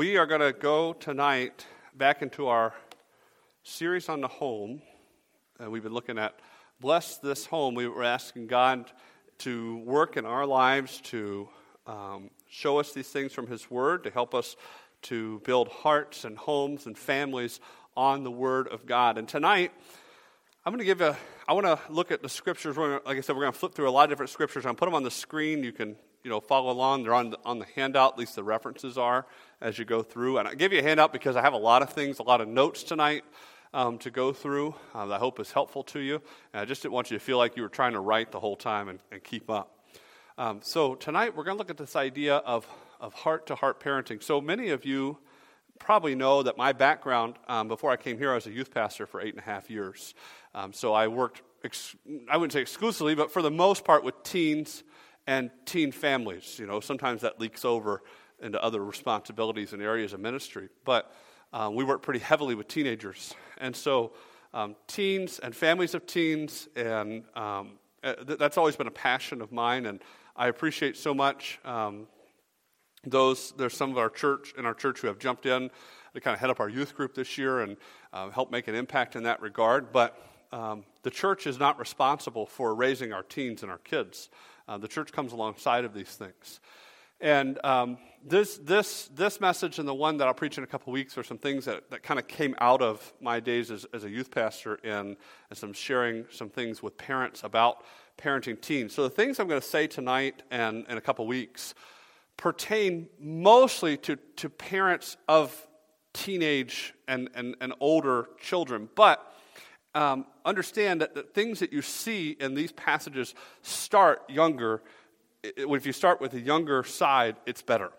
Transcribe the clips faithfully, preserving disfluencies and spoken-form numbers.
We are going to go tonight back into our series on the home, and we've been looking at Bless This Home. We were asking God to work in our lives, to um, show us these things from His Word, to help us to build hearts and homes and families on the Word of God. And tonight, I'm going to give a, I want to look at the scriptures. We're gonna, like I said, we're going to flip through a lot of different scriptures. I'm going to put them on the screen. You can you know, follow along. They're on the, on the handout, at least the references are, as you go through. And I give you a handout because I have a lot of things, a lot of notes tonight um, to go through uh, that I hope is helpful to you. And I just didn't want you to feel like you were trying to write the whole time and, and keep up. Um, so tonight we're going to look at this idea of, of heart-to-heart parenting. So many of you probably know that my background, um, before I came here, I was a youth pastor for eight and a half years. Um, so I worked, ex- I wouldn't say exclusively, but for the most part with teens and teen families. You know, sometimes that leaks over into other responsibilities and areas of ministry. But um, we work pretty heavily with teenagers. And so um, teens and families of teens, and um, th- that's always been a passion of mine. And I appreciate so much um, those, there's some of our church, in our church who have jumped in to kind of head up our youth group this year and uh, help make an impact in that regard. But um, the church is not responsible for raising our teens and our kids. Uh, the church comes alongside of these things. And um, this this this message and the one that I'll preach in a couple weeks are some things that, that kind of came out of my days as, as a youth pastor and, and some sharing some things with parents about parenting teens. So the things I'm going to say tonight and in a couple weeks pertain mostly to, to parents of teenage and, and, and older children. But um, understand that the things that you see in these passages start younger. If you start with the younger side, it's better,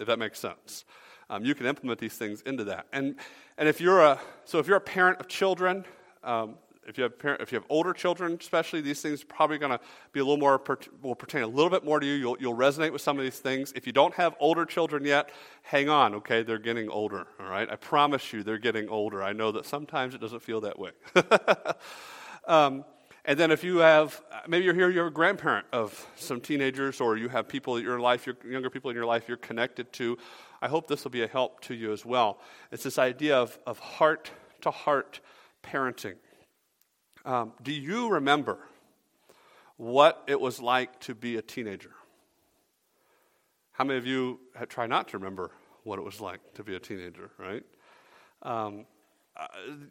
if that makes sense. Um, you can implement these things into that. And and if you're a so if you're a parent of children, um, if you have parent, if you have older children, especially, these things are probably going to be a little more will pertain a little bit more to you. You'll you'll resonate with some of these things. If you don't have older children yet, hang on. Okay, they're getting older. All right, I promise you, they're getting older. I know that sometimes it doesn't feel that way. um, And then if you have, maybe you're here, you're a grandparent of some teenagers, or you have people in your life, your younger people in your life you're connected to, I hope this will be a help to you as well. It's this idea of, of heart-to-heart parenting. Um, do you remember what it was like to be a teenager? How many of you have, try not to remember what it was like to be a teenager, right? Um,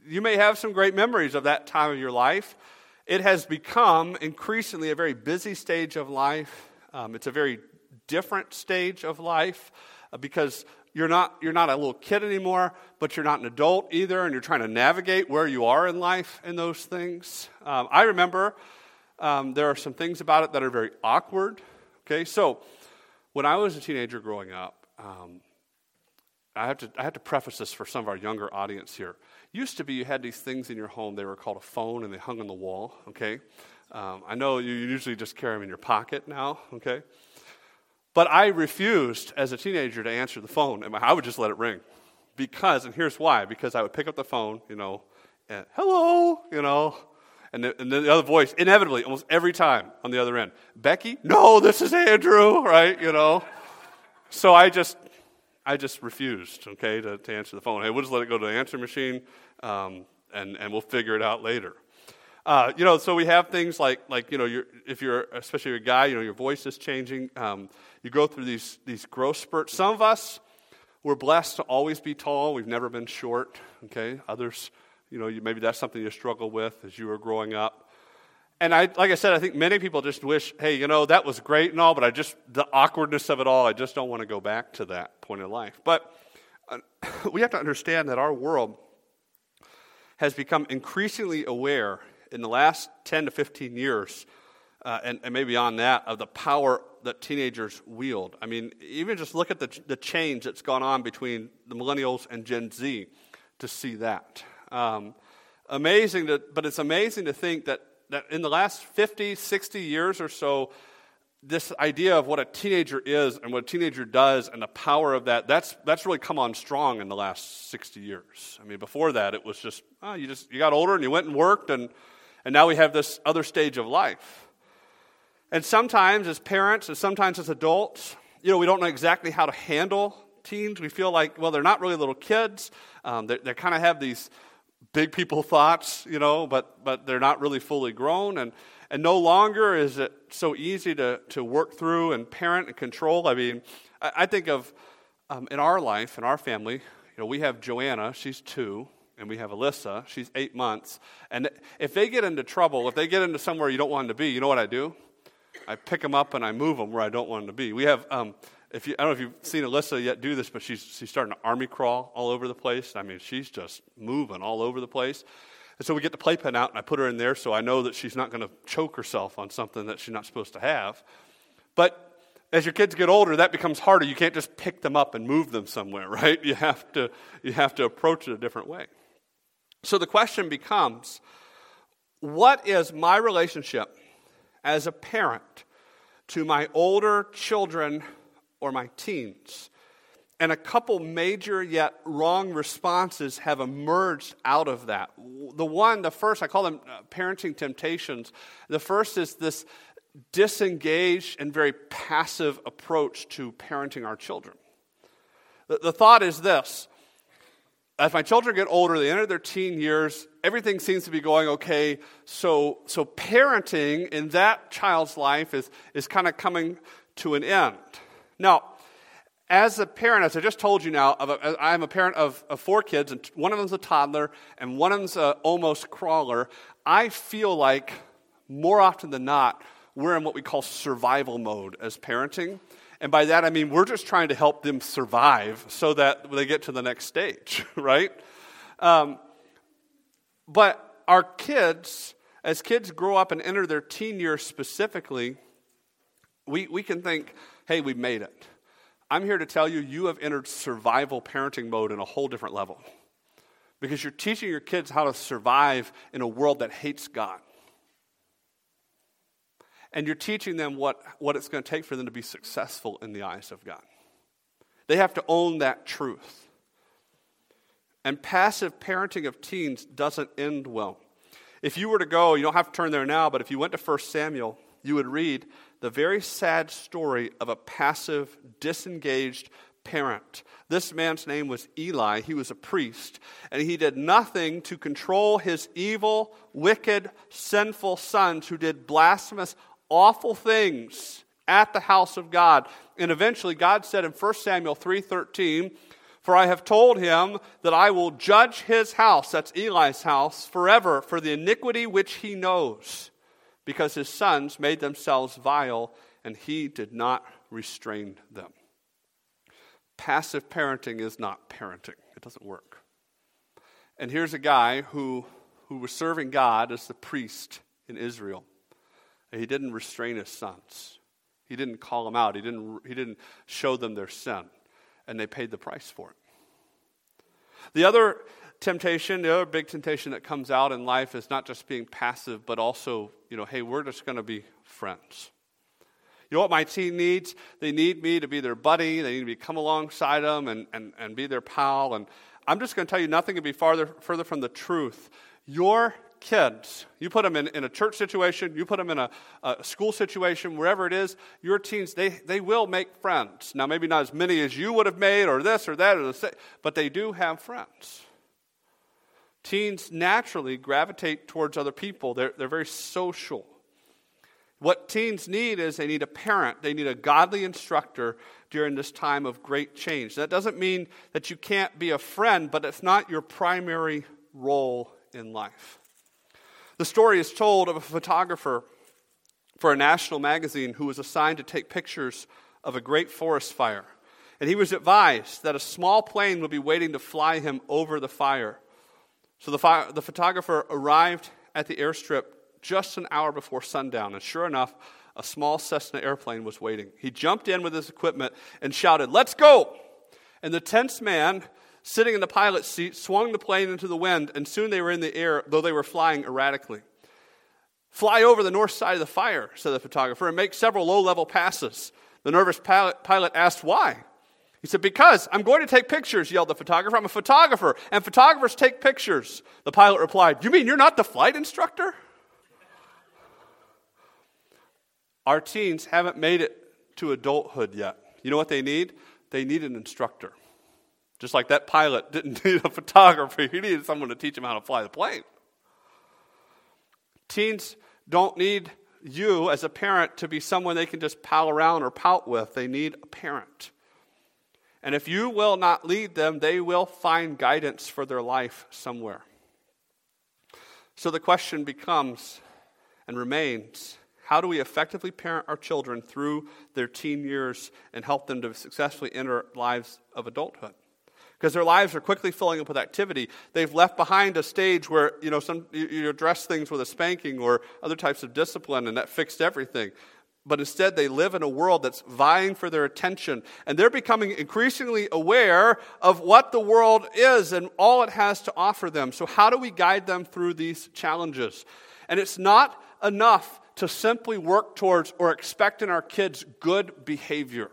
you may have some great memories of that time of your life. It has become increasingly a very busy stage of life. Um, it's a very different stage of life because you're not you're not a little kid anymore, but you're not an adult either, and you're trying to navigate where you are in life and those things. Um, I remember um, there are some things about it that are very awkward. Okay, so when I was a teenager growing up, um, I have to I have to preface this for some of our younger audience here. Used to be you had these things in your home. They were called a phone, and they hung on the wall, okay? Um, I know you usually just carry them in your pocket now, okay? But I refused as a teenager to answer the phone. I would just let it ring because, and here's why, because I would pick up the phone, you know, and hello, you know, and, the, and then the other voice, inevitably, almost every time on the other end, Becky, no, this is Andrew, right, you know? So I just... I just refused, okay, to, to answer the phone. Hey, we'll just let it go to the answer machine, um, and, and we'll figure it out later. Uh, you know, so we have things like, like you know, you're, if you're, especially you're a guy, you know, your voice is changing. Um, you go through these these growth spurts. Some of us, we're blessed to always be tall. We've never been short, okay? Others, you know, you, maybe that's something you struggle with as you were growing up. And I, like I said, I think many people just wish, hey, you know, that was great and all, but I just, the awkwardness of it all, I just don't want to go back to that point in life. But uh, we have to understand that our world has become increasingly aware in the last ten to fifteen years, uh, and, and maybe beyond that, of the power that teenagers wield. I mean, even just look at the, the change that's gone on between the millennials and Gen Z to see that. Um, amazing, to, but it's amazing to think that That in the last fifty, sixty years or so, this idea of what a teenager is and what a teenager does and the power of that, that's that's really come on strong in the last sixty years. I mean, before that, it was just, oh, you just you got older and you went and worked, and, and now we have this other stage of life. And sometimes as parents and sometimes as adults, you know, we don't know exactly how to handle teens, we feel like, well, they're not really little kids. Um, they kind of have these big people thoughts, you know, but but they're not really fully grown. And and no longer is it so easy to, to work through and parent and control. I mean, I, I think of um, in our life, in our family, you know, we have Joanna, she's two, and we have Alyssa, she's eight months. And if they get into trouble, if they get into somewhere you don't want them to be, you know what I do? I pick them up and I move them where I don't want them to be. We have, um, if you, I don't know if you've seen Alyssa yet do this, but she's she's starting to army crawl all over the place. I mean, she's just moving all over the place. And so we get the playpen out and I put her in there so I know that she's not going to choke herself on something that she's not supposed to have. But as your kids get older, that becomes harder. You can't just pick them up and move them somewhere, right? You have to you have to approach it a different way. So the question becomes, what is my relationship as a parent to my older children or my teens? And a couple major yet wrong responses have emerged out of that. The one, the first, I call them parenting temptations. The first is this disengaged and very passive approach to parenting our children. The, the thought is this: as my children get older, they enter their teen years, everything seems to be going okay, so so parenting in that child's life is, is kind of coming to an end. Now, as a parent, as I just told you now, of a, I'm a parent of, of four kids, and one of them's a toddler, and one of them's a almost crawler. I feel like, more often than not, we're in what we call survival mode as parenting. And by that, I mean, we're just trying to help them survive so that they get to the next stage, right? Um, but our kids, as kids grow up and enter their teen years specifically, we, we can think, hey, we made it. I'm here to tell you, you have entered survival parenting mode in a whole different level. Because you're teaching your kids how to survive in a world that hates God. And you're teaching them what, what it's going to take for them to be successful in the eyes of God. They have to own that truth. And passive parenting of teens doesn't end well. If you were to go, you don't have to turn there now, but if you went to First Samuel, you would read the very sad story of a passive, disengaged parent. This man's name was Eli. He was a priest, and he did nothing to control his evil, wicked, sinful sons who did blasphemous, awful things at the house of God. And eventually God said in First Samuel three thirteen, "For I have told him that I will judge his house," that's Eli's house, "forever for the iniquity which he knows, because his sons made themselves vile, and he did not restrain them." Passive parenting is not parenting. It doesn't work. And here's a guy who, who was serving God as the priest in Israel. He didn't restrain his sons. He didn't call them out. He didn't, he didn't show them their sin. And they paid the price for it. The other temptation, the other big temptation that comes out in life is not just being passive, but also, you know, hey, we're just going to be friends. You know what my teen needs? They need me to be their buddy. They need me to come alongside them and, and, and be their pal. And I'm just going to tell you, nothing could be farther further from the truth. Your kids, you put them in, in a church situation, you put them in a, a school situation, wherever it is, your teens, they, they will make friends. Now, maybe not as many as you would have made or this or that, or the, but they do have friends. Teens naturally gravitate towards other people. They're, they're very social. What teens need is they need a parent. They need a godly instructor during this time of great change. That doesn't mean that you can't be a friend, but it's not your primary role in life. The story is told of a photographer for a national magazine who was assigned to take pictures of a great forest fire. And he was advised that a small plane would be waiting to fly him over the fire. So the, fi- the photographer arrived at the airstrip just an hour before sundown, and sure enough, a small Cessna airplane was waiting. He jumped in with his equipment and shouted, "Let's go!" And the tense man, sitting in the pilot's seat, swung the plane into the wind, and soon they were in the air, though they were flying erratically. "Fly over the north side of the fire," said the photographer, "and make several low-level passes." The nervous pilot asked why. He said, "Because I'm going to take pictures," yelled the photographer. "I'm a photographer, and photographers take pictures." The pilot replied, "You mean you're not the flight instructor?" Our teens haven't made it to adulthood yet. You know what they need? they need an instructor. Just like that pilot didn't need a photographer, he needed someone to teach him how to fly the plane. Teens don't need you as a parent to be someone they can just pal around or pout with. They need a parent. And if you will not lead them, they will find guidance for their life somewhere. So the question becomes and remains, how do we effectively parent our children through their teen years and help them to successfully enter lives of adulthood? Because their lives are quickly filling up with activity. They've left behind a stage where, you know, some you, you address things with a spanking or other types of discipline, and that fixed everything. But instead, they live in a world that's vying for their attention, and they're becoming increasingly aware of what the world is and all it has to offer them. So how do we guide them through these challenges? And it's not enough to simply work towards or expect in our kids good behavior.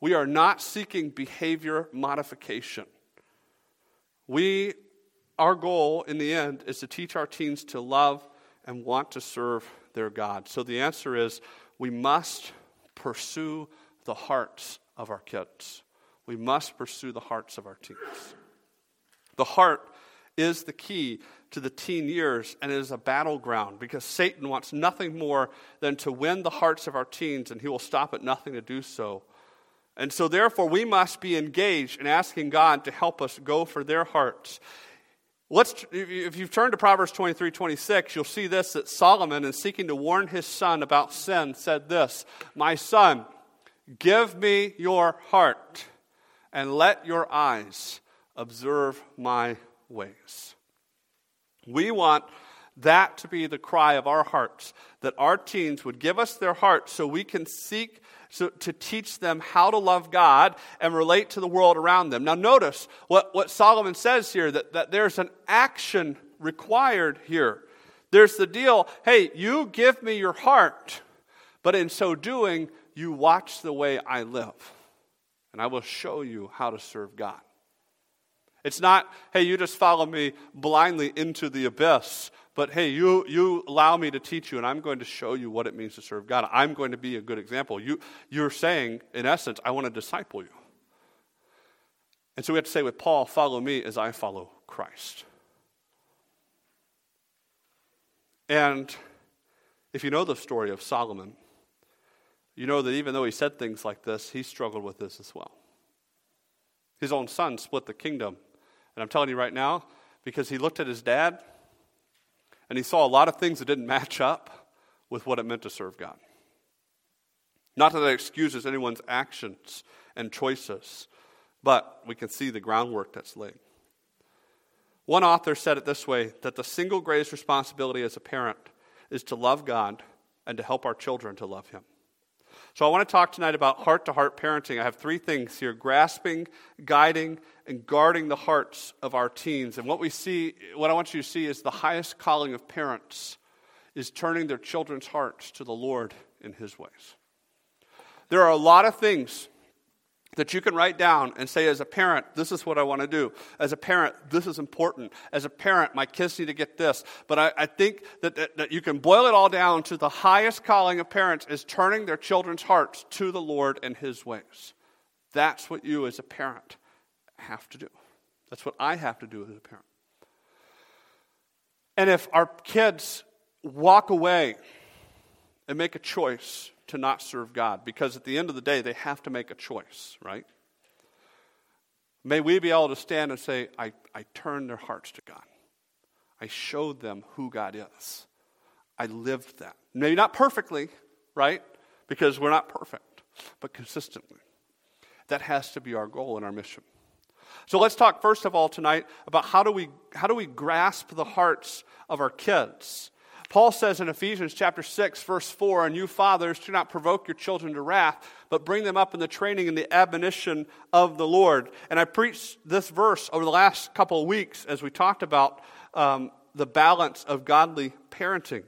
We are not seeking behavior modification. We, our goal in the end is to teach our teens to love and want to serve their God. So the answer is we must pursue the hearts of our kids. We must pursue the hearts of our teens. The heart is the key to the teen years, and it is a battleground because Satan wants nothing more than to win the hearts of our teens, and he will stop at nothing to do so. And so, therefore, we must be engaged in asking God to help us go for their hearts. Let's, if you've turned to Proverbs twenty-three, twenty-six, you'll see this, that Solomon, in seeking to warn his son about sin, said this, "My son, give me your heart, and let your eyes observe my ways." We want that to be the cry of our hearts, that our teens would give us their hearts so we can seek So to teach them how to love God and relate to the world around them. Now notice what, what Solomon says here, that, that there's an action required here. There's the deal, hey, you give me your heart, but in so doing, you watch the way I live, and I will show you how to serve God. It's not, hey, you just follow me blindly into the abyss, but hey, you you allow me to teach you, and I'm going to show you what it means to serve God. I'm going to be a good example. You, you're saying, in essence, I want to disciple you. And so we have to say with Paul, follow me as I follow Christ. And if you know the story of Solomon, you know that even though he said things like this, he struggled with this as well. His own son split the kingdom. And I'm telling you right now, because he looked at his dad, and he saw a lot of things that didn't match up with what it meant to serve God. Not that that excuses anyone's actions and choices, but we can see the groundwork that's laid. One author said it this way, that the single greatest responsibility as a parent is to love God and to help our children to love Him. So I want to talk tonight about heart-to-heart parenting. I have three things here, grasping, guiding, and guarding the hearts of our teens. And what we see, what I want you to see is the highest calling of parents is turning their children's hearts to the Lord in His ways. There are a lot of things that you can write down and say, as a parent, this is what I want to do. As a parent, this is important. As a parent, my kids need to get this. But I, I think that, that, that you can boil it all down to the highest calling of parents is turning their children's hearts to the Lord and His ways. That's what you as a parent have to do. That's what I have to do as a parent. And if our kids walk away and make a choice to not serve God, because at the end of the day, they have to make a choice, right? May we be able to stand and say, I, I turn their hearts to God. I showed them who God is. I lived that. Maybe not perfectly, right? Because we're not perfect, but consistently. That has to be our goal and our mission. So let's talk first of all tonight about how do we how do we grasp the hearts of our kids. Paul says in Ephesians chapter six, verse four, "And you fathers, do not provoke your children to wrath, but bring them up in the training and the admonition of the Lord." And I preached this verse over the last couple of weeks as we talked about um, the balance of godly parenting.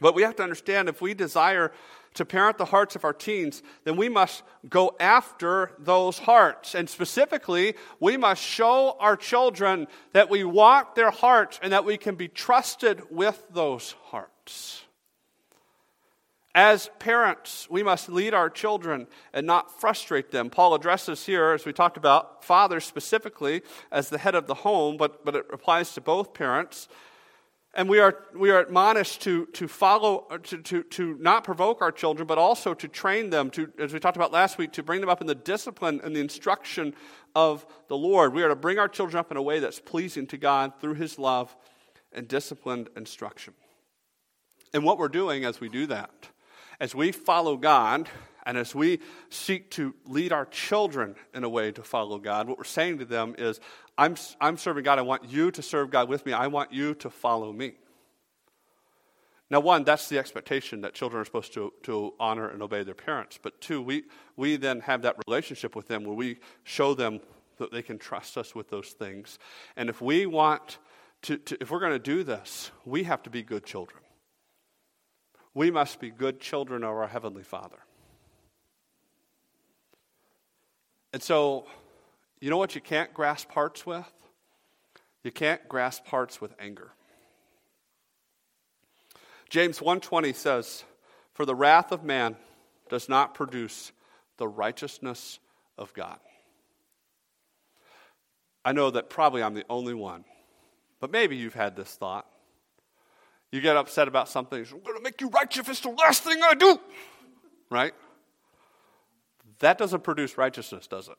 But we have to understand if we desire to parent the hearts of our teens, then we must go after those hearts. And specifically, we must show our children that we want their hearts and that we can be trusted with those hearts. As parents, we must lead our children and not frustrate them. Paul addresses here, as we talked about, fathers specifically as the head of the home, but, but it applies to both parents. And we are we are admonished to to follow to, to to not provoke our children, but also to train them to, as we talked about last week, to bring them up in the discipline and the instruction of the Lord. We are to bring our children up in a way that's pleasing to God through His love and disciplined instruction. And what we're doing as we do that, as we follow God, and as we seek to lead our children in a way to follow God, what we're saying to them is, I'm I'm serving God. I want you to serve God with me. I want you to follow me. Now, one, that's the expectation that children are supposed to, to honor and obey their parents. But two, we, we then have that relationship with them where we show them that they can trust us with those things. And if we want to, to if we're going to do this, we have to be good children. We must be good children of our Heavenly Father. And so, you know what you can't grasp hearts with? You can't grasp hearts with anger. James one twenty says, "For the wrath of man does not produce the righteousness of God." I know that probably I'm the only one, but maybe you've had this thought. You get upset about something, you say, "I'm going to make you righteous, it's the last thing I do," right? That doesn't produce righteousness, does it?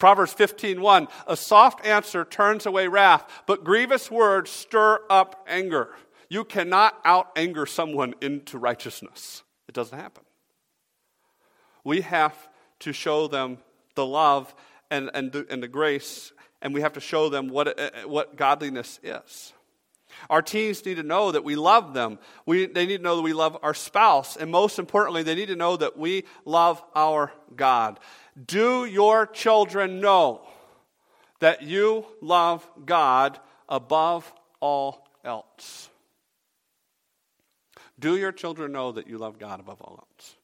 Proverbs fifteen one, "A soft answer turns away wrath, but grievous words stir up anger." You cannot out-anger someone into righteousness. It doesn't happen. We have to show them the love and, and, the, and the grace, and we have to show them what, what godliness is. Our teens need to know that we love them. We, they need to know that we love our spouse. And most importantly, they need to know that we love our God. Do your children know that you love God above all else? Do your children know that you love God above all else?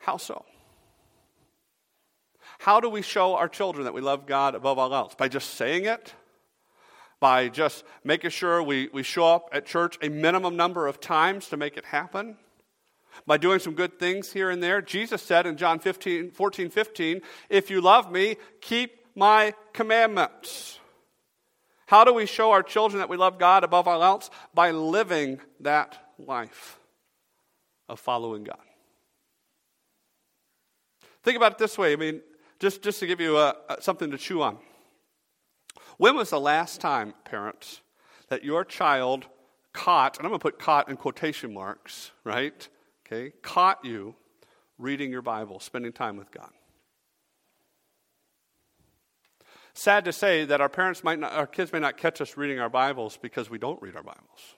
How so? How do we show our children that we love God above all else? By just saying it? By just making sure we, we show up at church a minimum number of times to make it happen? By doing some good things here and there? Jesus said in John fifteen, fourteen, fifteen, "If you love me, keep my commandments." How do we show our children that we love God above all else? By living that life of following God. Think about it this way. I mean, Just, just to give you a, a, something to chew on. When was the last time, parents, that your child caught, and I'm going to put caught in quotation marks, right? Okay, caught you reading your Bible, spending time with God? Sad to say that our parents might not, our kids may not catch us reading our Bibles because we don't read our Bibles.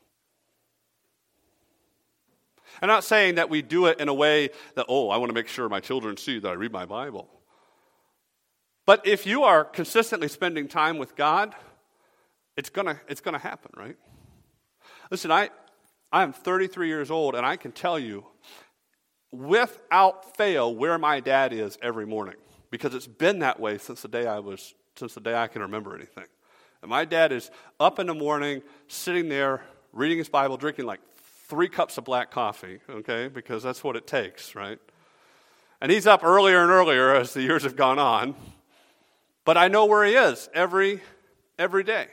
I'm not saying that we do it in a way that, oh, I want to make sure my children see that I read my Bible. But if you are consistently spending time with God, it's gonna it's gonna happen, right? Listen, I I am thirty-three years old, and I can tell you without fail where my dad is every morning, because it's been that way since the day I was since the day I can remember anything. And my dad is up in the morning, sitting there reading his Bible, drinking like three cups of black coffee, okay, because that's what it takes, right? And he's up earlier and earlier as the years have gone on. But I know where he is every every day.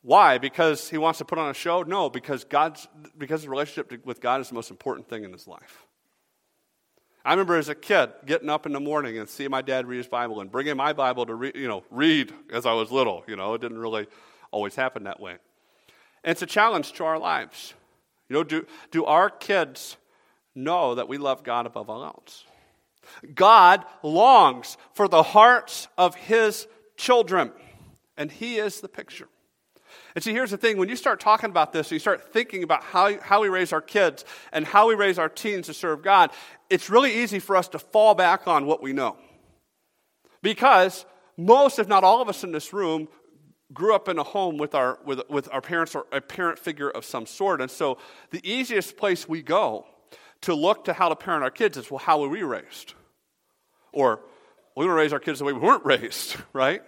Why? Because he wants to put on a show? No, because God's because his relationship with God is the most important thing in his life. I remember as a kid getting up in the morning and seeing my dad read his Bible and bringing my Bible to read, you know, read as I was little. You know, it didn't really always happen that way. And it's a challenge to our lives. You know, do do our kids know that we love God above all else? God longs for the hearts of His children, and He is the picture. And see, here's the thing. When you start talking about this, and you start thinking about how, how we raise our kids and how we raise our teens to serve God, it's really easy for us to fall back on what we know. Because most, if not all of us in this room, grew up in a home with our, with, with our parents or a parent figure of some sort. And so the easiest place we go to look to how to parent our kids is, well, how were we raised? Or, we want to raise our kids the way we weren't raised, right?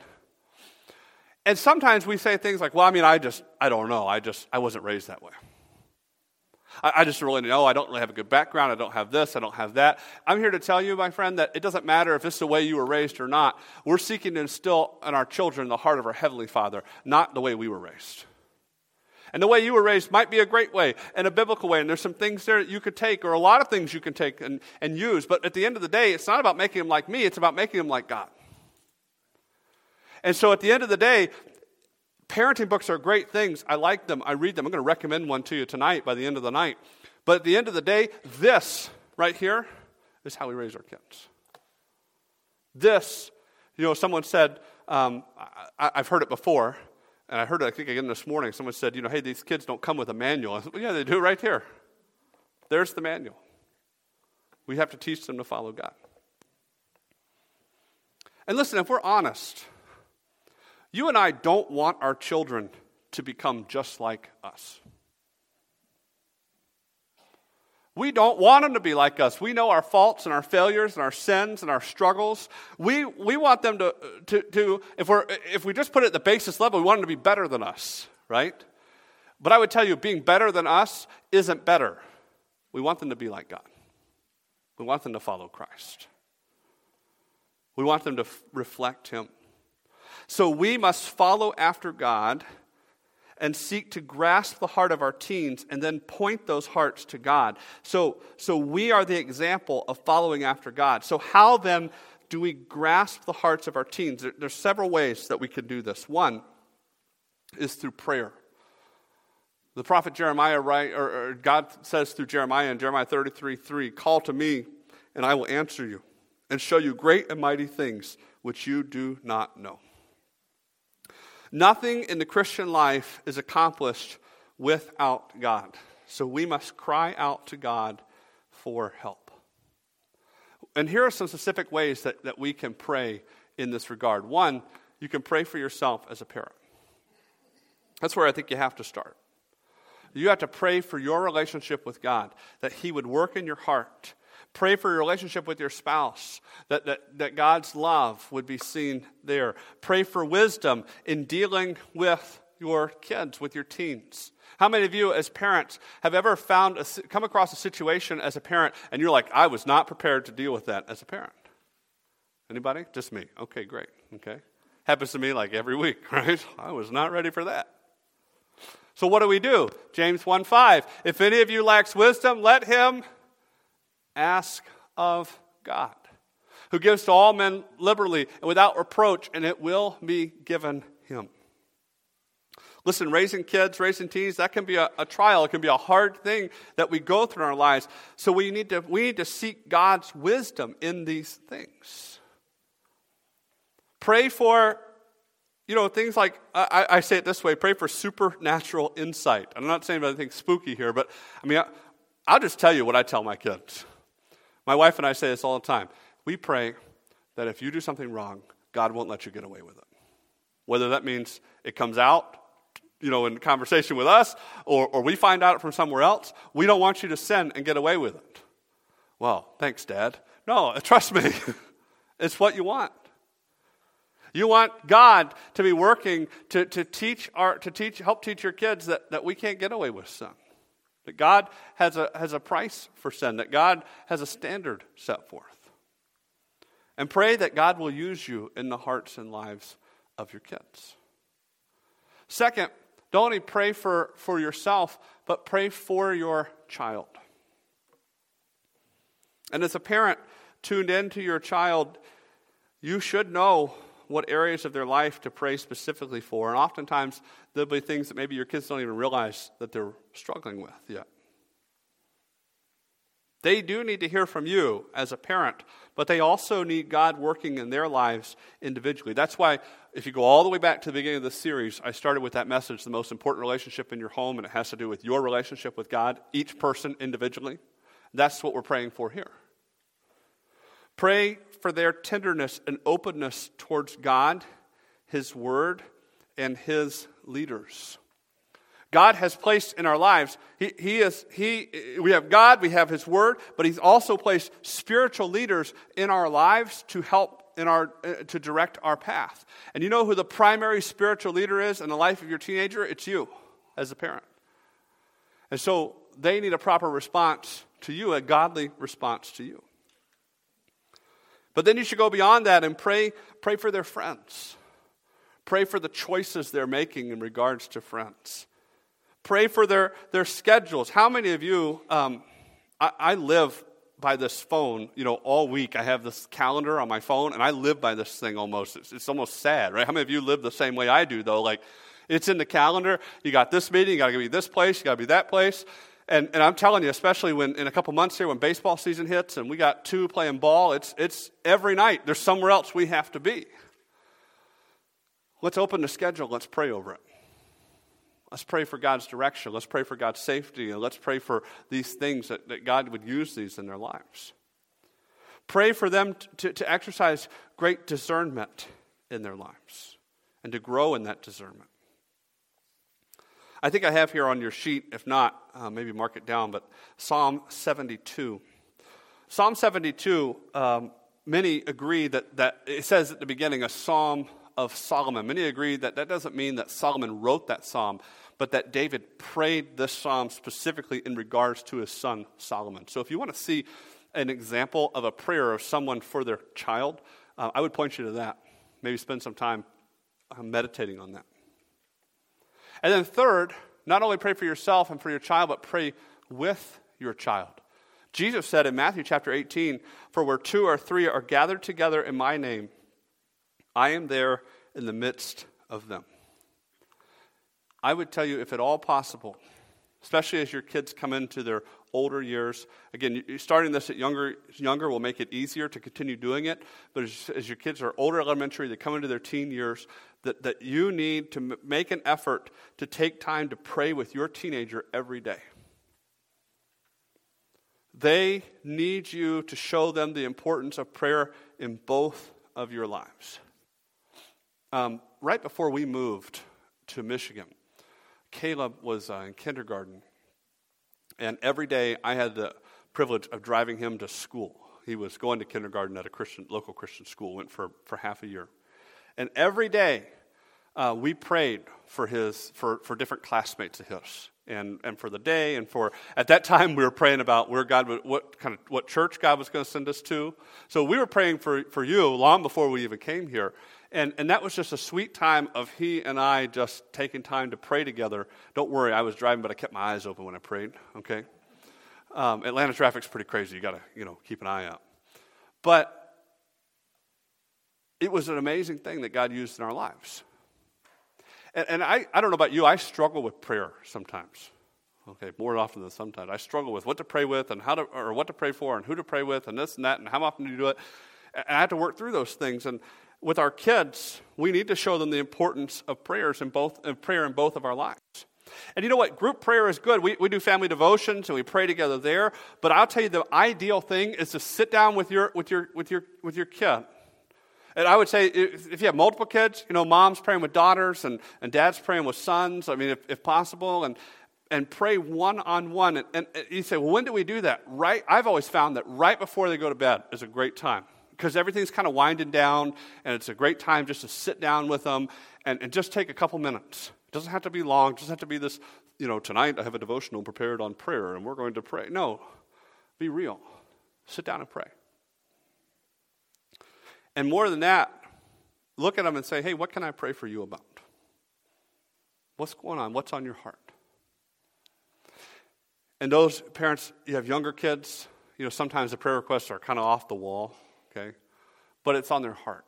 And sometimes we say things like, well, I mean, I just, I don't know. I just, I wasn't raised that way. I, I just really know. I don't really have a good background. I don't have this. I don't have that. I'm here to tell you, my friend, that it doesn't matter if it's the way you were raised or not. We're seeking to instill in our children the heart of our Heavenly Father, not the way we were raised. And the way you were raised might be a great way and a biblical way, and there's some things there that you could take, or a lot of things you can take and, and use. But at the end of the day, it's not about making them like me. It's about making them like God. And so at the end of the day, parenting books are great things. I like them. I read them. I'm going to recommend one to you tonight by the end of the night. But at the end of the day, this right here is how we raise our kids. This, you know, someone said, um, I, I've heard it before, and I heard it, I think, again this morning. Someone said, you know, hey, these kids don't come with a manual. I said, well, yeah, they do right here. There's the manual. We have to teach them to follow God. And listen, if we're honest, you and I don't want our children to become just like us. We don't want them to be like us. We know our faults and our failures and our sins and our struggles. We we want them to, to, to if we're if we just put it at the basis level, we want them to be better than us, right? But I would tell you, being better than us isn't better. We want them to be like God. We want them to follow Christ. We want them to f- reflect Him. So we must follow after God and seek to grasp the heart of our teens and then point those hearts to God. So, so we are the example of following after God. So how then do we grasp the hearts of our teens? There, there's several ways that we can do this. One is through prayer. The prophet Jeremiah, right, or, or God says through Jeremiah in Jeremiah thirty-three three, "Call to me, and I will answer you, and show you great and mighty things which you do not know." Nothing in the Christian life is accomplished without God. So we must cry out to God for help. And here are some specific ways that, that we can pray in this regard. One, you can pray for yourself as a parent. That's where I think you have to start. You have to pray for your relationship with God, that He would work in your heart. Pray for your relationship with your spouse, that, that, that God's love would be seen there. Pray for wisdom in dealing with your kids, with your teens. How many of you as parents have ever found a, come across a situation as a parent and you're like, I was not prepared to deal with that as a parent? Anybody? Just me. Okay, great. Okay. Happens to me like every week, right? I was not ready for that. So what do we do? James one five, if any of you lacks wisdom, let him ask of God, who gives to all men liberally and without reproach, and it will be given him. Listen, raising kids, raising teens, that can be a, a trial. It can be a hard thing that we go through in our lives. So we need to we need to seek God's wisdom in these things. Pray for, you know, things like, I, I say it this way, pray for supernatural insight. I'm not saying anything spooky here, but I mean, I, I'll just tell you what I tell my kids. My wife and I say this all the time. We pray that if you do something wrong, God won't let you get away with it. Whether that means it comes out, you know, in conversation with us, or, or we find out from somewhere else, we don't want you to sin and get away with it. Well, thanks, Dad. No, trust me. It's what you want. You want God to be working to, to teach our to teach help teach your kids that, that we can't get away with sin. That God has a has a price for sin, that God has a standard set forth. And pray that God will use you in the hearts and lives of your kids. Second, don't only pray for, for yourself, but pray for your child. And as a parent tuned into your child, you should know what areas of their life to pray specifically for. And oftentimes, there'll be things that maybe your kids don't even realize that they're struggling with yet. They do need to hear from you as a parent, but they also need God working in their lives individually. That's why, if you go all the way back to the beginning of this series, I started with that message, the most important relationship in your home, and it has to do with your relationship with God, each person individually. That's what we're praying for here. Pray for their tenderness and openness towards God, His Word, and His leaders. God has placed in our lives, He, he is He. We have God, we have His Word, but He's also placed spiritual leaders in our lives to help in our uh, to direct our path. And you know who the primary spiritual leader is in the life of your teenager? It's you as a parent. And so they need a proper response to you, a godly response to you. But then you should go beyond that and pray, pray for their friends. Pray for the choices they're making in regards to friends. Pray for their, their schedules. How many of you, um, I, I live by this phone, you know, all week. I have this calendar on my phone, and I live by this thing almost. It's, it's almost sad, right? How many of you live the same way I do, though? Like, it's in the calendar. You got this meeting. You got to be this place. You got to be that place. And and I'm telling you, especially when in a couple months here when baseball season hits and we got two playing ball, it's it's every night. There's somewhere else we have to be. Let's open the schedule. Let's pray over it. Let's pray for God's direction. Let's pray for God's safety. And let's pray for these things that, that God would use these in their lives. Pray for them to, to, to exercise great discernment in their lives and to grow in that discernment. I think I have here on your sheet, if not, uh, maybe mark it down, but Psalm seventy-two. Psalm seventy-two, um, many agree that, that it says at the beginning, a psalm of Solomon. Many agree that that doesn't mean that Solomon wrote that psalm, but that David prayed this psalm specifically in regards to his son Solomon. So if you want to see an example of a prayer of someone for their child, uh, I would point you to that. Maybe spend some time uh, meditating on that. And then third, not only pray for yourself and for your child, but pray with your child. Jesus said in Matthew chapter eighteen, "For where two or three are gathered together in my name, I am there in the midst of them." I would tell you, if at all possible, especially as your kids come into their older years, again, starting this at younger younger will make it easier to continue doing it, but as, as your kids are older, elementary, they come into their teen years, that, that you need to m- make an effort to take time to pray with your teenager every day. They need you to show them the importance of prayer in both of your lives. Um, right before we moved to Michigan, Caleb was uh, in kindergarten, and every day I had the privilege of driving him to school. He was going to kindergarten at a Christian local Christian school, went for, for half a year. And every day uh, we prayed for his for, for different classmates of his and, and for the day and for at that time we were praying about where God would, what kind of what church God was going to send us to. So we were praying for, for you long before we even came here. And and that was just a sweet time of he and I just taking time to pray together. Don't worry, I was driving, but I kept my eyes open when I prayed, okay? Um, Atlanta traffic's pretty crazy. You got to, you know, keep an eye out. But it was an amazing thing that God used in our lives. And, and I, I don't know about you, I struggle with prayer sometimes. Okay, more often than sometimes. I struggle with what to pray with and how to, or what to pray for and who to pray with and this and that and how often do you do it. And I have to work through those things. And with our kids, we need to show them the importance of prayers in both of prayer in both of our lives. And you know what? Group prayer is good. We we do family devotions and we pray together there. But I'll tell you, the ideal thing is to sit down with your with your with your with your kid. And I would say, if, if you have multiple kids, you know, mom's praying with daughters and, and dad's praying with sons. I mean, if, if possible, and and pray one on one. And, and you say, well, when do we do that? Right? I've always found that right before they go to bed is a great time. Because everything's kind of winding down, and it's a great time just to sit down with them and, and just take a couple minutes. It doesn't have to be long. It doesn't have to be this, you know, tonight I have a devotional prepared on prayer, and we're going to pray. No, be real. Sit down and pray. And more than that, look at them and say, hey, what can I pray for you about? What's going on? What's on your heart? And those parents, you have younger kids, you know, sometimes the prayer requests are kind of off the wall. Okay, but it's on their heart.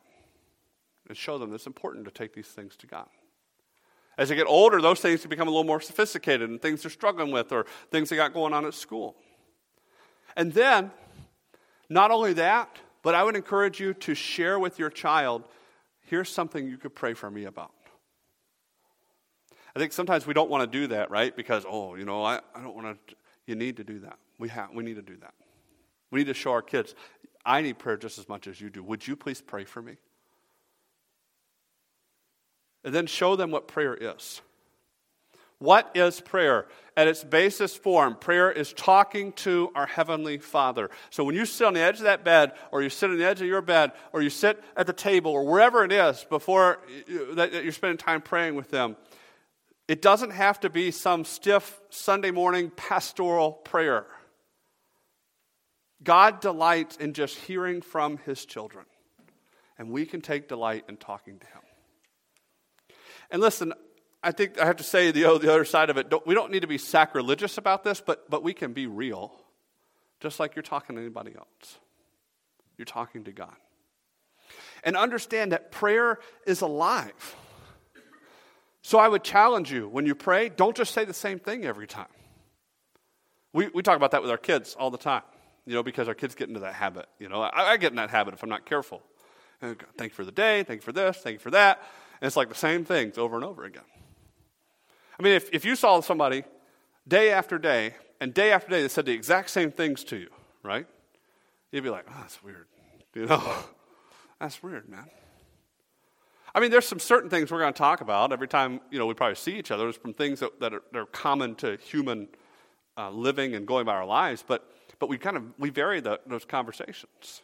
And show them it's important to take these things to God. As they get older, those things can become a little more sophisticated and things they're struggling with or things they got going on at school. And then, not only that, but I would encourage you to share with your child, here's something you could pray for me about. I think sometimes we don't want to do that, right? Because, oh, you know, I, I don't want to. You need to do that. We have, we need to do that. We need to show our kids, I need prayer just as much as you do. Would you please pray for me? And then show them what prayer is. What is prayer? At its basis form, prayer is talking to our Heavenly Father. So when you sit on the edge of that bed, or you sit on the edge of your bed, or you sit at the table, or wherever it is before that you're spending time praying with them, it doesn't have to be some stiff Sunday morning pastoral prayer. God delights in just hearing from His children, and we can take delight in talking to Him. And listen, I think I have to say the the other side of it. Don't, we don't need to be sacrilegious about this, but but we can be real, just like you're talking to anybody else. You're talking to God, and understand that prayer is alive. So I would challenge you when you pray, don't just say the same thing every time. We we talk about that with our kids all the time, you know, because our kids get into that habit. You know, I, I get in that habit if I'm not careful. And go, thank you for the day. Thank you for this. Thank you for that. And it's like the same things over and over again. I mean, if, if you saw somebody day after day, and day after day, they said the exact same things to you, right? You'd be like, oh, that's weird. You know, that's weird, man. I mean, there's some certain things we're going to talk about every time, you know, we probably see each other. There's some things that, that, are, that are common to human uh, living and going by our lives, but but we kind of, we vary the, those conversations.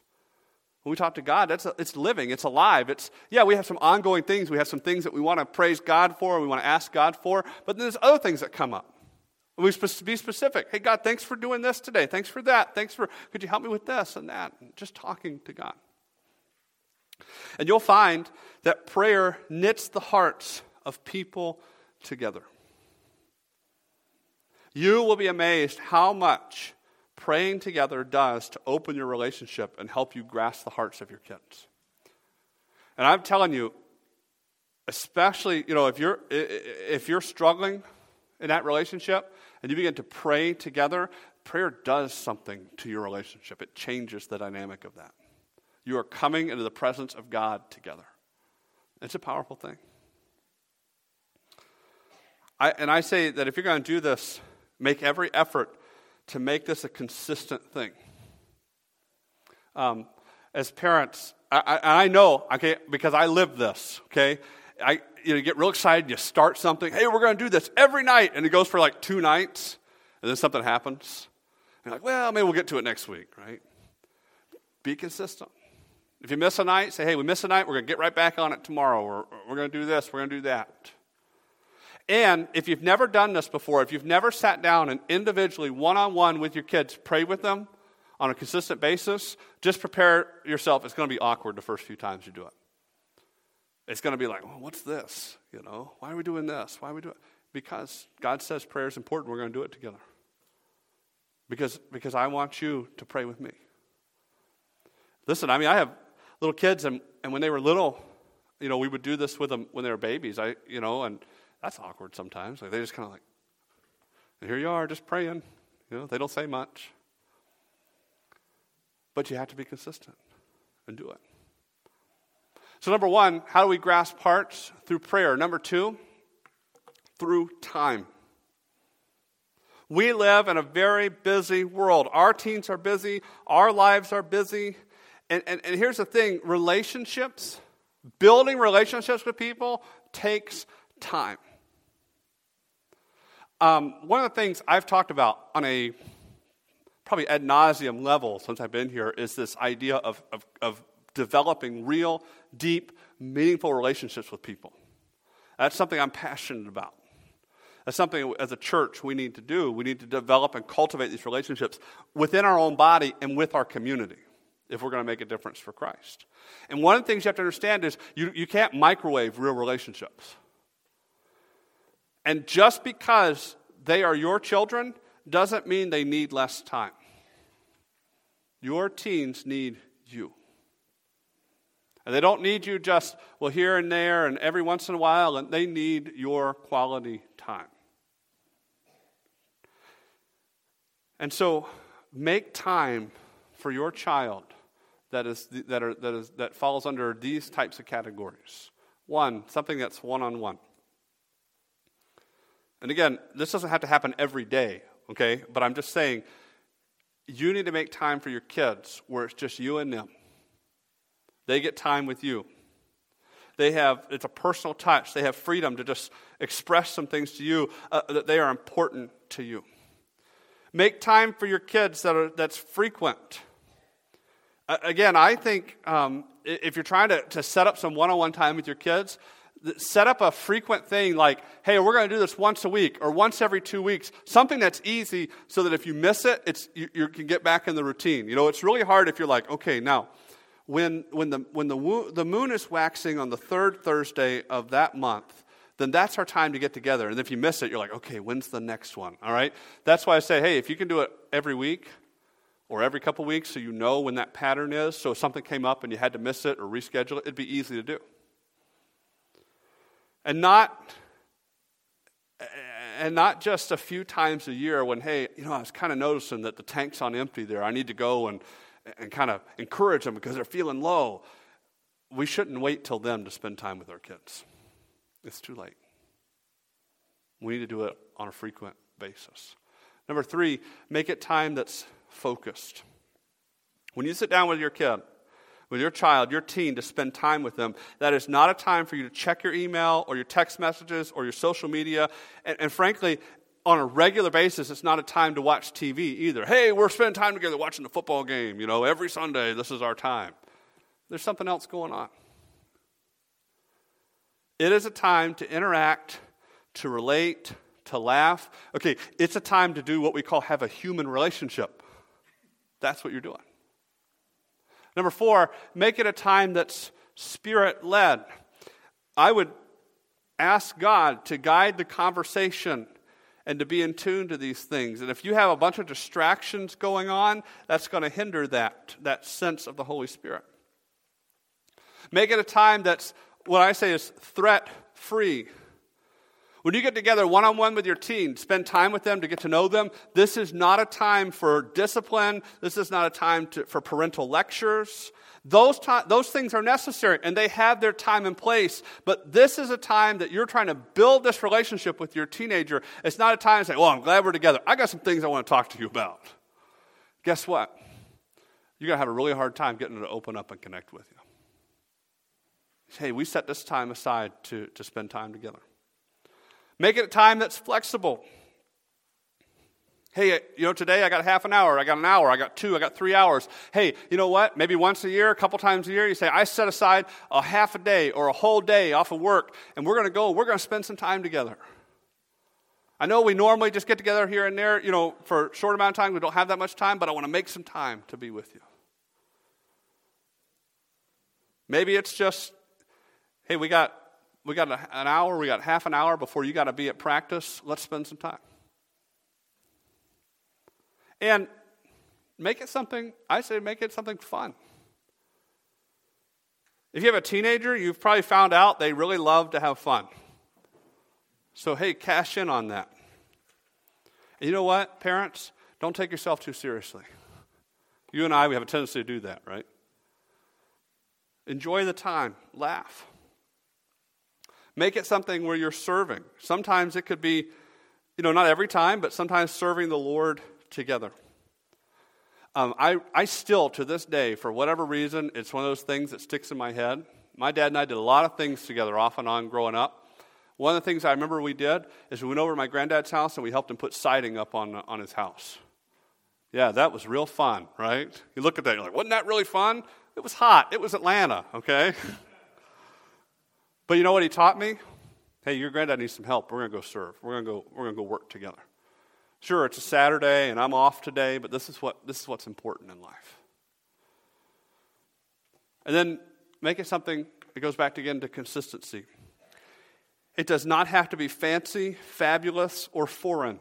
When we talk to God, that's a, it's living, it's alive. It's yeah, we have some ongoing things. We have some things that we want to praise God for, we want to ask God for, but then there's other things that come up. And we sp- be specific. Hey, God, thanks for doing this today. Thanks for that. Thanks for, could you help me with this and that? And just talking to God. And you'll find that prayer knits the hearts of people together. You will be amazed how much praying together does to open your relationship and help you grasp the hearts of your kids. And I'm telling you, especially, you know, if you're if you're struggling in that relationship and you begin to pray together, prayer does something to your relationship. It changes the dynamic of that. You are coming into the presence of God together. It's a powerful thing. I and I say that if you're going to do this, make every effort to make this a consistent thing. Um, as parents, I, I, I know, okay, because I live this, okay? I you know, you get real excited, you start something, hey, we're going to do this every night, and it goes for like two nights, and then something happens. And you're like, well, maybe we'll get to it next week, right? Be consistent. If you miss a night, say, hey, we miss a night, we're going to get right back on it tomorrow, or we're going to do this, we're going to do that. And if you've never done this before, if you've never sat down and individually, one-on-one with your kids, pray with them on a consistent basis, just prepare yourself. It's going to be awkward the first few times you do it. It's going to be like, well, what's this? You know, why are we doing this? Why are we doing it? Because God says prayer is important. We're going to do it together. Because, because I want you to pray with me. Listen, I mean, I have little kids, and, and when they were little, you know, we would do this with them when they were babies. I, you know, and that's awkward sometimes. Like they just kind of like, here you are, just praying. You know, they don't say much. But you have to be consistent and do it. So number one, how do we grasp hearts? Through prayer. Number two, through time. We live in a very busy world. Our teens are busy. Our lives are busy. And, and, and here's the thing, relationships, building relationships with people takes time. Um, one of the things I've talked about on a probably ad nauseum level since I've been here is this idea of, of, of developing real, deep, meaningful relationships with people. That's something I'm passionate about. That's something as a church we need to do. We need to develop and cultivate these relationships within our own body and with our community if we're going to make a difference for Christ. And one of the things you have to understand is you, you can't microwave real relationships. And just because they are your children doesn't mean they need less time. Your teens need you. And they don't need you just, well, here and there and every once in a while, and they need your quality time. And so make time for your child that is that are that is that falls under these types of categories. One, something that's one-on-one. And again, this doesn't have to happen every day, okay? But I'm just saying, you need to make time for your kids where it's just you and them. They get time with you. They have, it's a personal touch. They have freedom to just express some things to you uh, that they are important to you. Make time for your kids that are that's frequent. Uh, again, I think um, if you're trying to, to set up some one-on-one time with your kids, set up a frequent thing like, hey, we're going to do this once a week or once every two weeks, something that's easy so that if you miss it, it's you, you can get back in the routine. You know, it's really hard if you're like, okay, now, when when the when the, wo- the moon is waxing on the third Thursday of that month, then that's our time to get together. And if you miss it, you're like, okay, when's the next one? All right? That's why I say, hey, if you can do it every week or every couple weeks so you know when that pattern is, so if something came up and you had to miss it or reschedule it, it'd be easy to do. And not and not just a few times a year when, hey, you know, I was kind of noticing that the tank's on empty there. I need to go and, and kind of encourage them because they're feeling low. We shouldn't wait till then to spend time with our kids. It's too late. We need to do it on a frequent basis. Number three, make it time that's focused. When you sit down with your kid, with your child, your teen, to spend time with them. That is not a time for you to check your email or your text messages or your social media. And, and frankly, on a regular basis, it's not a time to watch T V either. Hey, we're spending time together watching the football game. You know, every Sunday, this is our time. There's something else going on. It is a time to interact, to relate, to laugh. Okay, it's a time to do what we call have a human relationship. That's what you're doing. Number four, make it a time that's spirit-led. I would ask God to guide the conversation and to be in tune to these things. And if you have a bunch of distractions going on, that's going to hinder that, that sense of the Holy Spirit. Make it a time that's, what I say is threat-free. When you get together one-on-one with your teen, spend time with them to get to know them, this is not a time for discipline. This is not a time to, for parental lectures. Those, to, those things are necessary, and they have their time and place. But this is a time that you're trying to build this relationship with your teenager. It's not a time to say, well, I'm glad we're together. I got some things I want to talk to you about. Guess what? You're going to have a really hard time getting them to open up and connect with you. Hey, we set this time aside to, to spend time together. Make it a time that's flexible. Hey, you know, today I got half an hour, I got an hour, I got two, I got three hours. Hey, you know what? Maybe once a year, a couple times a year, you say, I set aside a half a day or a whole day off of work, and we're going to go, we're going to spend some time together. I know we normally just get together here and there, you know, for a short amount of time. We don't have that much time, but I want to make some time to be with you. Maybe it's just, hey, we got... We got an hour, we got half an hour before you got to be at practice. Let's spend some time. And make it something, I say make it something fun. If you have a teenager, you've probably found out they really love to have fun. So, hey, cash in on that. And you know what, parents? Don't take yourself too seriously. You and I, we have a tendency to do that, right? Enjoy the time. Laugh. Make it something where you're serving. Sometimes it could be, you know, not every time, but sometimes serving the Lord together. Um, I, I still, to this day, for whatever reason, it's one of those things that sticks in my head. My dad and I did a lot of things together off and on growing up. One of the things I remember we did is we went over to my granddad's house and we helped him put siding up on, on his house. Yeah, that was real fun, right? You look at that, you're like, wasn't that really fun? It was hot. It was Atlanta, okay? But you know what he taught me? Hey, your granddad needs some help. We're going to go serve. We're going to go we're going to go work together. Sure, it's a Saturday and I'm off today, but this is what this is what's important in life. And then make it something, it goes back again to consistency. It does not have to be fancy, fabulous, or foreign,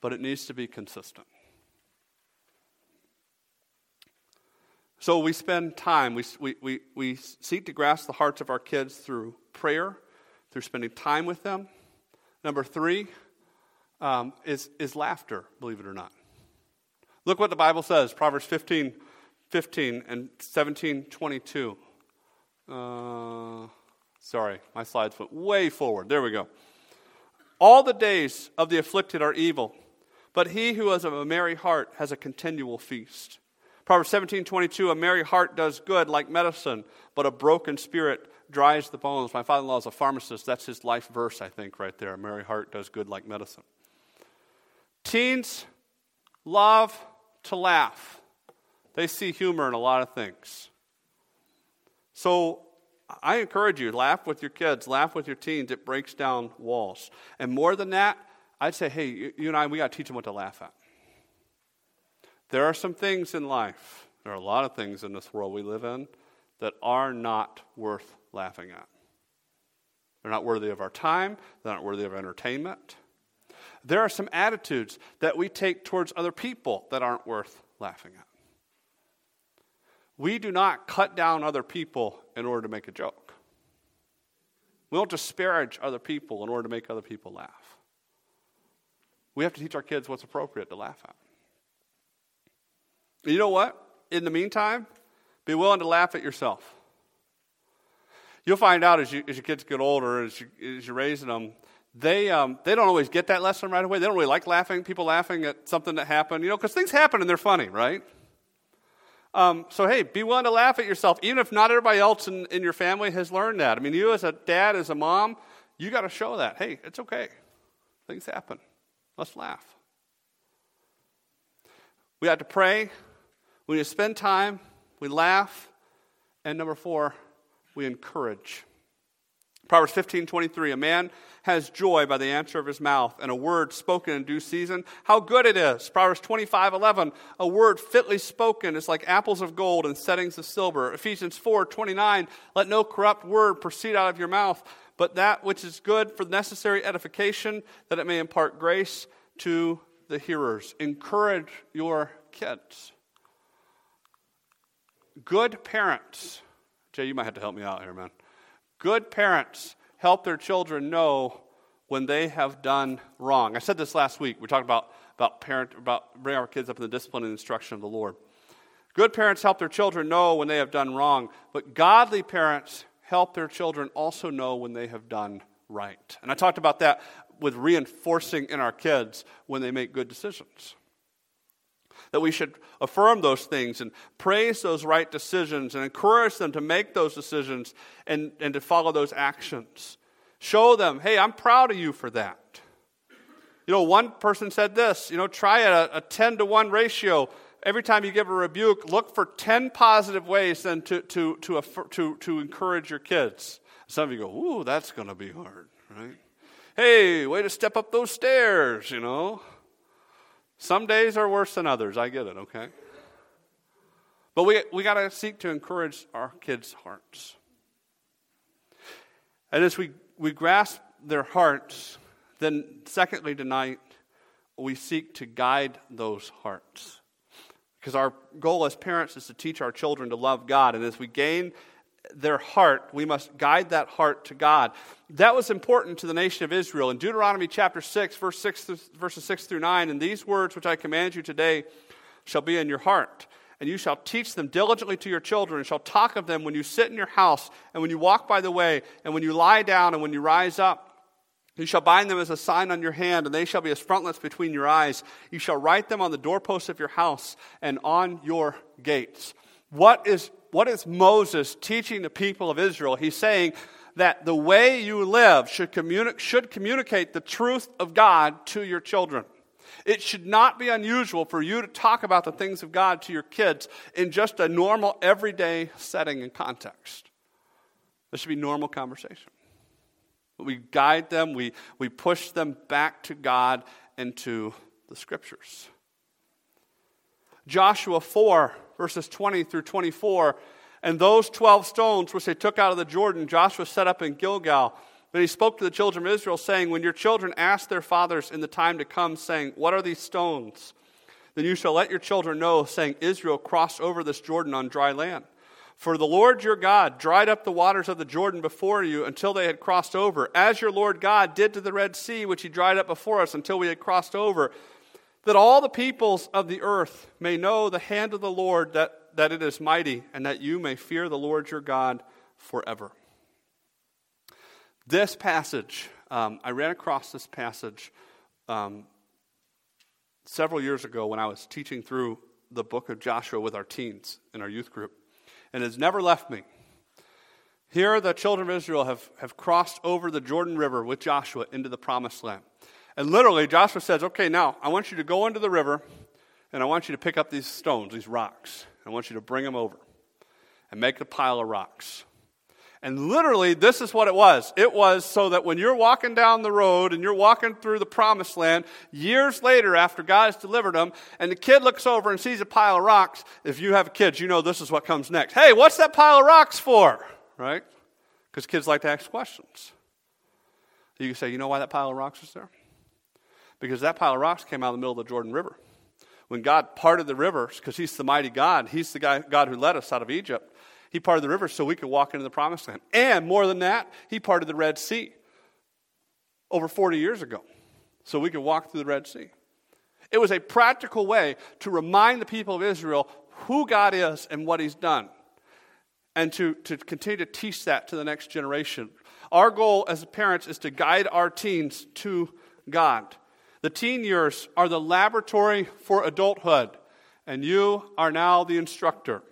but it needs to be consistent. So we spend time, we, we we we seek to grasp the hearts of our kids through prayer, through spending time with them. Number three um, is, is laughter, believe it or not. Look what the Bible says, Proverbs fifteen, fifteen and seventeen, twenty-two. Uh, sorry, my slides went way forward. There we go. All the days of the afflicted are evil, but he who is of a merry heart has a continual feast. Proverbs seventeen twenty-two, a merry heart does good like medicine, but a broken spirit dries the bones. My father-in-law is a pharmacist. That's his life verse, I think, right there. A merry heart does good like medicine. Teens love to laugh. They see humor in a lot of things. So I encourage you, laugh with your kids, laugh with your teens. It breaks down walls. And more than that, I'd say, hey, you and I, we got to teach them what to laugh at. There are some things in life, there are a lot of things in this world we live in that are not worth laughing at. They're not worthy of our time. They're not worthy of entertainment. There are some attitudes that we take towards other people that aren't worth laughing at. We do not cut down other people in order to make a joke. We don't disparage other people in order to make other people laugh. We have to teach our kids what's appropriate to laugh at. You know what? In the meantime, be willing to laugh at yourself. You'll find out as you as your kids get older, as, you, as you're raising them, they um, they don't always get that lesson right away. They don't really like laughing, people laughing at something that happened, you know, because things happen and they're funny, right? Um, so, hey, be willing to laugh at yourself, even if not everybody else in, in your family has learned that. I mean, you as a dad, as a mom, you got to show that. Hey, it's okay. Things happen. Let's laugh. We have to pray. We need to spend time. We laugh. And number four, we encourage. Proverbs fifteen twenty-three, a man has joy by the answer of his mouth, and a word spoken in due season, how good it is. Proverbs twenty-five eleven, a word fitly spoken is like apples of gold and settings of silver. Ephesians four twenty-nine, let no corrupt word proceed out of your mouth, but that which is good for necessary edification, that it may impart grace to the hearers. Encourage your kids. Good parents. Jay, you might have to help me out here, man. Good parents help their children know when they have done wrong. I said this last week. We talked about, about, parent, about bringing our kids up in the discipline and instruction of the Lord. Good parents help their children know when they have done wrong, but godly parents help their children also know when they have done right. And I talked about that with reinforcing in our kids when they make good decisions. That we should affirm those things and praise those right decisions and encourage them to make those decisions and, and to follow those actions. Show them, hey, I'm proud of you for that. You know, one person said this, you know, try a, a ten to one ratio. Every time you give a rebuke, look for ten positive ways then to, to, to, to, to encourage your kids. Some of you go, ooh, that's going to be hard, right? Hey, way to step up those stairs, you know. Some days are worse than others. I get it, okay? But we we got to seek to encourage our kids' hearts. And as we, we grasp their hearts, then secondly tonight, we seek to guide those hearts. Because our goal as parents is to teach our children to love God. And as we gain their heart, we must guide that heart to God. That was important to the nation of Israel. In Deuteronomy chapter six, verse six through, verses six through nine, and these words which I command you today shall be in your heart, and you shall teach them diligently to your children, and shall talk of them when you sit in your house, and when you walk by the way, and when you lie down, and when you rise up. You shall bind them as a sign on your hand, and they shall be as frontlets between your eyes. You shall write them on the doorposts of your house and on your gates. What is What is Moses teaching the people of Israel? He's saying that the way you live should, communi- should communicate the truth of God to your children. It should not be unusual for you to talk about the things of God to your kids in just a normal, everyday setting and context. This should be normal conversation. We guide them, we, we push them back to God and to the Scriptures. Joshua four, verses twenty through twenty-four, and those twelve stones which they took out of the Jordan, Joshua set up in Gilgal. Then he spoke to the children of Israel, saying, when your children ask their fathers in the time to come, saying, what are these stones? Then you shall let your children know, saying, Israel crossed over this Jordan on dry land. For the Lord your God dried up the waters of the Jordan before you until they had crossed over, as your Lord God did to the Red Sea, which he dried up before us until we had crossed over, that all the peoples of the earth may know the hand of the Lord, that, that it is mighty, and that you may fear the Lord your God forever. This passage, um, I ran across this passage um, several years ago when I was teaching through the book of Joshua with our teens in our youth group, and has never left me. Here the children of Israel have, have crossed over the Jordan River with Joshua into the promised land. And literally Joshua says, okay, now I want you to go into the river and I want you to pick up these stones, these rocks. I want you to bring them over and make a pile of rocks. And literally this is what it was. It was so that when you're walking down the road and you're walking through the promised land, years later after God has delivered them, and the kid looks over and sees a pile of rocks, if you have kids, you know this is what comes next. Hey, what's that pile of rocks for? Right? Because kids like to ask questions. You can say, you know why that pile of rocks is there? Because that pile of rocks came out of the middle of the Jordan River. When God parted the rivers, because he's the mighty God, he's the guy, God who led us out of Egypt, he parted the river so we could walk into the promised land. And more than that, he parted the Red Sea over forty years ago so we could walk through the Red Sea. It was a practical way to remind the people of Israel who God is and what he's done, and to, to continue to teach that to the next generation. Our goal as parents is to guide our teens to God. The teen years are the laboratory for adulthood, and you are now the instructor.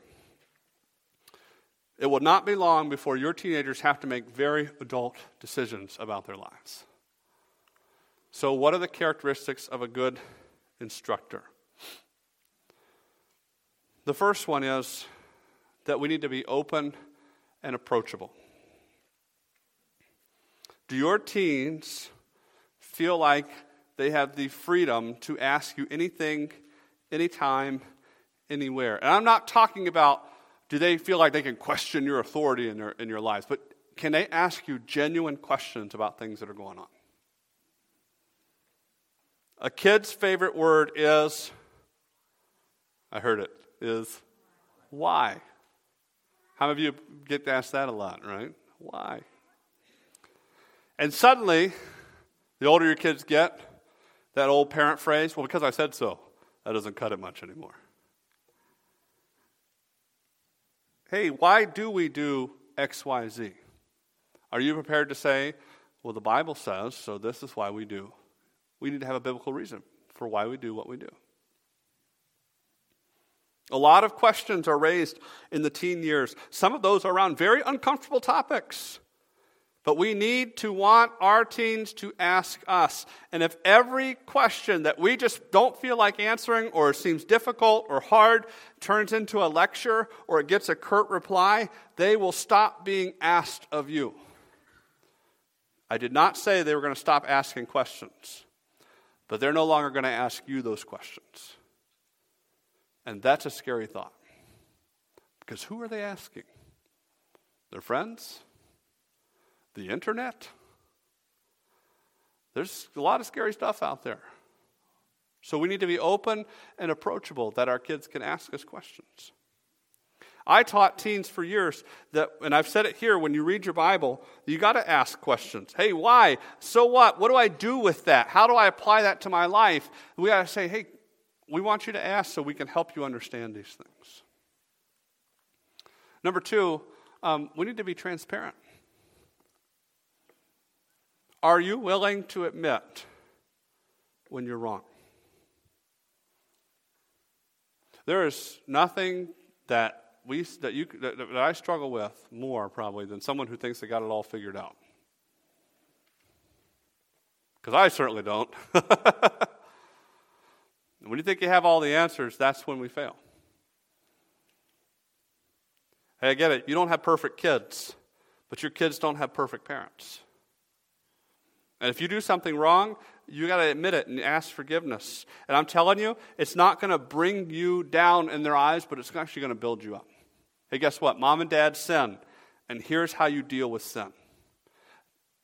It will not be long before your teenagers have to make very adult decisions about their lives. So what are the characteristics of a good instructor? The first one is that we need to be open and approachable. Do your teens feel like they have the freedom to ask you anything, anytime, anywhere? And I'm not talking about do they feel like they can question your authority in their in your lives, but can they ask you genuine questions about things that are going on? A kid's favorite word is, I heard it, is why. How many of you get to ask that a lot, right? Why? And suddenly, the older your kids get, that old parent phrase, well, because I said so, that doesn't cut it much anymore. Hey, why do we do X, Y, Z? Are you prepared to say, well, the Bible says, so this is why we do. We need to have a biblical reason for why we do what we do. A lot of questions are raised in the teen years. Some of those are around very uncomfortable topics. But we need to want our teens to ask us. And if every question that we just don't feel like answering or seems difficult or hard turns into a lecture or it gets a curt reply, they will stop being asked of you. I did not say they were going to stop asking questions, but they're no longer going to ask you those questions. And that's a scary thought. Because who are they asking? Their friends? The internet? There's a lot of scary stuff out there. So we need to be open and approachable that our kids can ask us questions. I taught teens for years that, and I've said it here, when you read your Bible, you got to ask questions. Hey, why? So what? What do I do with that? How do I apply that to my life? We got to say, hey, we want you to ask so we can help you understand these things. Number two, um, we need to be transparent. Are you willing to admit when you're wrong? There is nothing that we that you that, that I struggle with more probably than someone who thinks they got it all figured out. Because I certainly don't. When you think you have all the answers, that's when we fail. Hey, I get it. You don't have perfect kids, but your kids don't have perfect parents. And if you do something wrong, you got to admit it and ask forgiveness. And I'm telling you, it's not going to bring you down in their eyes, but it's actually going to build you up. Hey, guess what? Mom and dad sin, and here's how you deal with sin.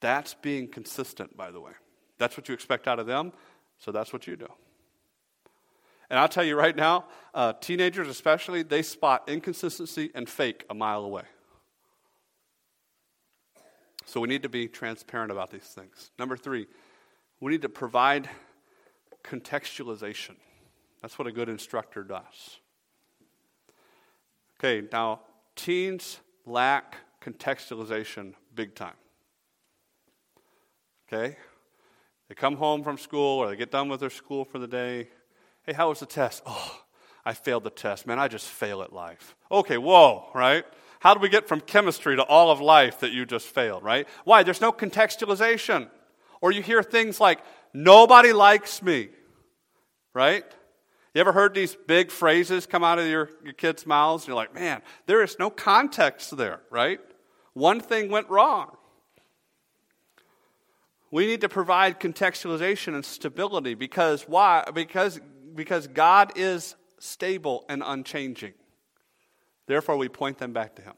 That's being consistent, by the way. That's what you expect out of them, so that's what you do. And I'll tell you right now, uh, teenagers especially, they spot inconsistency and fake a mile away. So we need to be transparent about these things. Number three, we need to provide contextualization. That's what a good instructor does. Okay, now, teens lack contextualization big time. Okay? They come home from school or they get done with their school for the day. Hey, how was the test? Oh, I failed the test. Man, I just fail at life. Okay, whoa, right? How do we get from chemistry to all of life that you just failed, right? Why? There's no contextualization. Or you hear things like, nobody likes me, right? You ever heard these big phrases come out of your, your kids' mouths? You're like, man, there is no context there, right? One thing went wrong. We need to provide contextualization and stability because why? Because, because God is stable and unchanging. Therefore, we point them back to Him.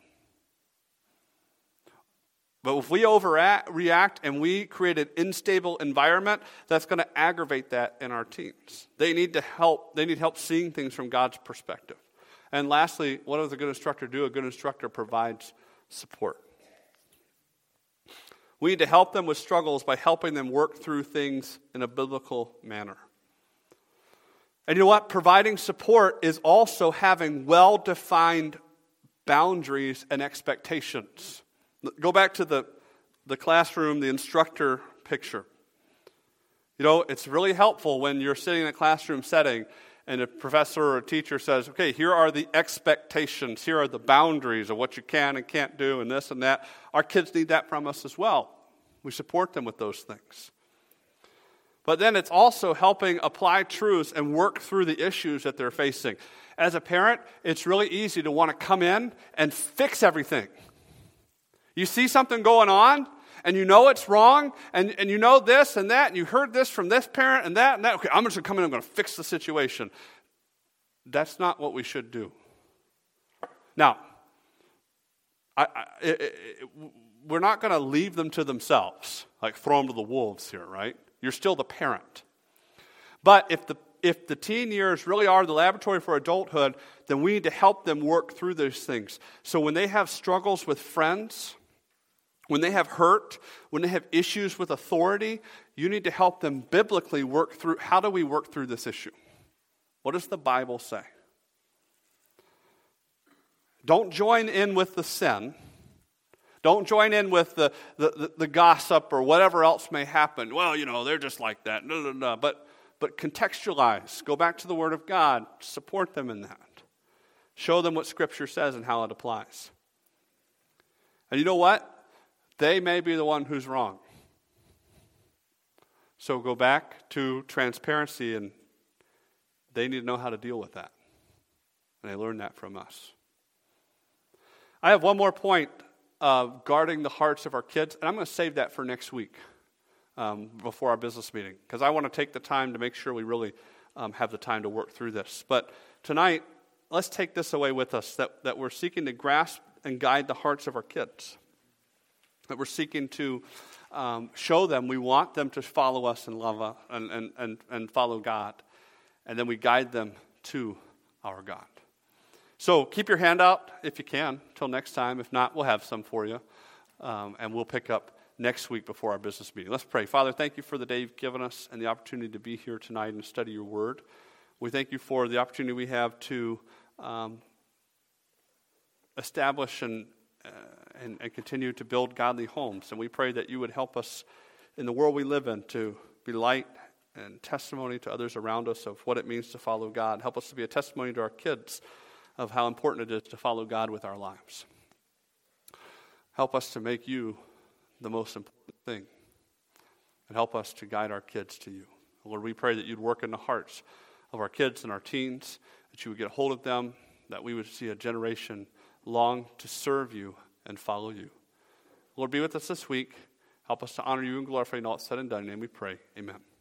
But if we overreact and we create an unstable environment, that's going to aggravate that in our teens. They need to help. They need help seeing things from God's perspective. And lastly, what does a good instructor do? A good instructor provides support. We need to help them with struggles by helping them work through things in a biblical manner. And you know what? Providing support is also having well-defined boundaries and expectations. Go back to the, the classroom, the instructor picture. You know, it's really helpful when you're sitting in a classroom setting and a professor or a teacher says, okay, here are the expectations, here are the boundaries of what you can and can't do and this and that. Our kids need that from us as well. We support them with those things. But then it's also helping apply truths and work through the issues that they're facing. As a parent, it's really easy to want to come in and fix everything. You see something going on, and you know it's wrong, and, and you know this and that, and you heard this from this parent and that and that. Okay, I'm just going to come in and I'm going to fix the situation. That's not what we should do. Now, I, I, it, it, we're not going to leave them to themselves, like throw them to the wolves here, right? You're still the parent. But if the If the teen years really are the laboratory for adulthood, then we need to help them work through those things. So when they have struggles with friends, when they have hurt, when they have issues with authority, you need to help them biblically work through, how do we work through this issue? What does the Bible say? Don't join in with the sin. Don't join in with the, the, the, the gossip or whatever else may happen. Well, you know, they're just like that. No, no, no. But But contextualize, go back to the Word of God, support them in that. Show them what Scripture says and how it applies. And you know what? They may be the one who's wrong. So go back to transparency, and they need to know how to deal with that. And they learn that from us. I have one more point of guarding the hearts of our kids, and I'm going to save that for next week. Um, before our business meeting, because I want to take the time to make sure we really um, have the time to work through this. But tonight, let's take this away with us, that, that we're seeking to grasp and guide the hearts of our kids, that we're seeking to um, show them we want them to follow us and love us and, and, and, and follow God, and then we guide them to our God. So keep your hand out if you can till next time. If not, we'll have some for you, um, and we'll pick up next week before our business meeting. Let's pray. Father, thank you for the day you've given us and the opportunity to be here tonight and study your word. We thank you for the opportunity we have to um, establish and, uh, and and continue to build godly homes. And we pray that you would help us in the world we live in to be light and testimony to others around us of what it means to follow God. Help us to be a testimony to our kids of how important it is to follow God with our lives. Help us to make you the most important thing, and help us to guide our kids to you. Lord, we pray that you'd work in the hearts of our kids and our teens, that you would get a hold of them, that we would see a generation long to serve you and follow you. Lord, be with us this week. Help us to honor you and glorify you in all that's said and done. In your name we pray. Amen.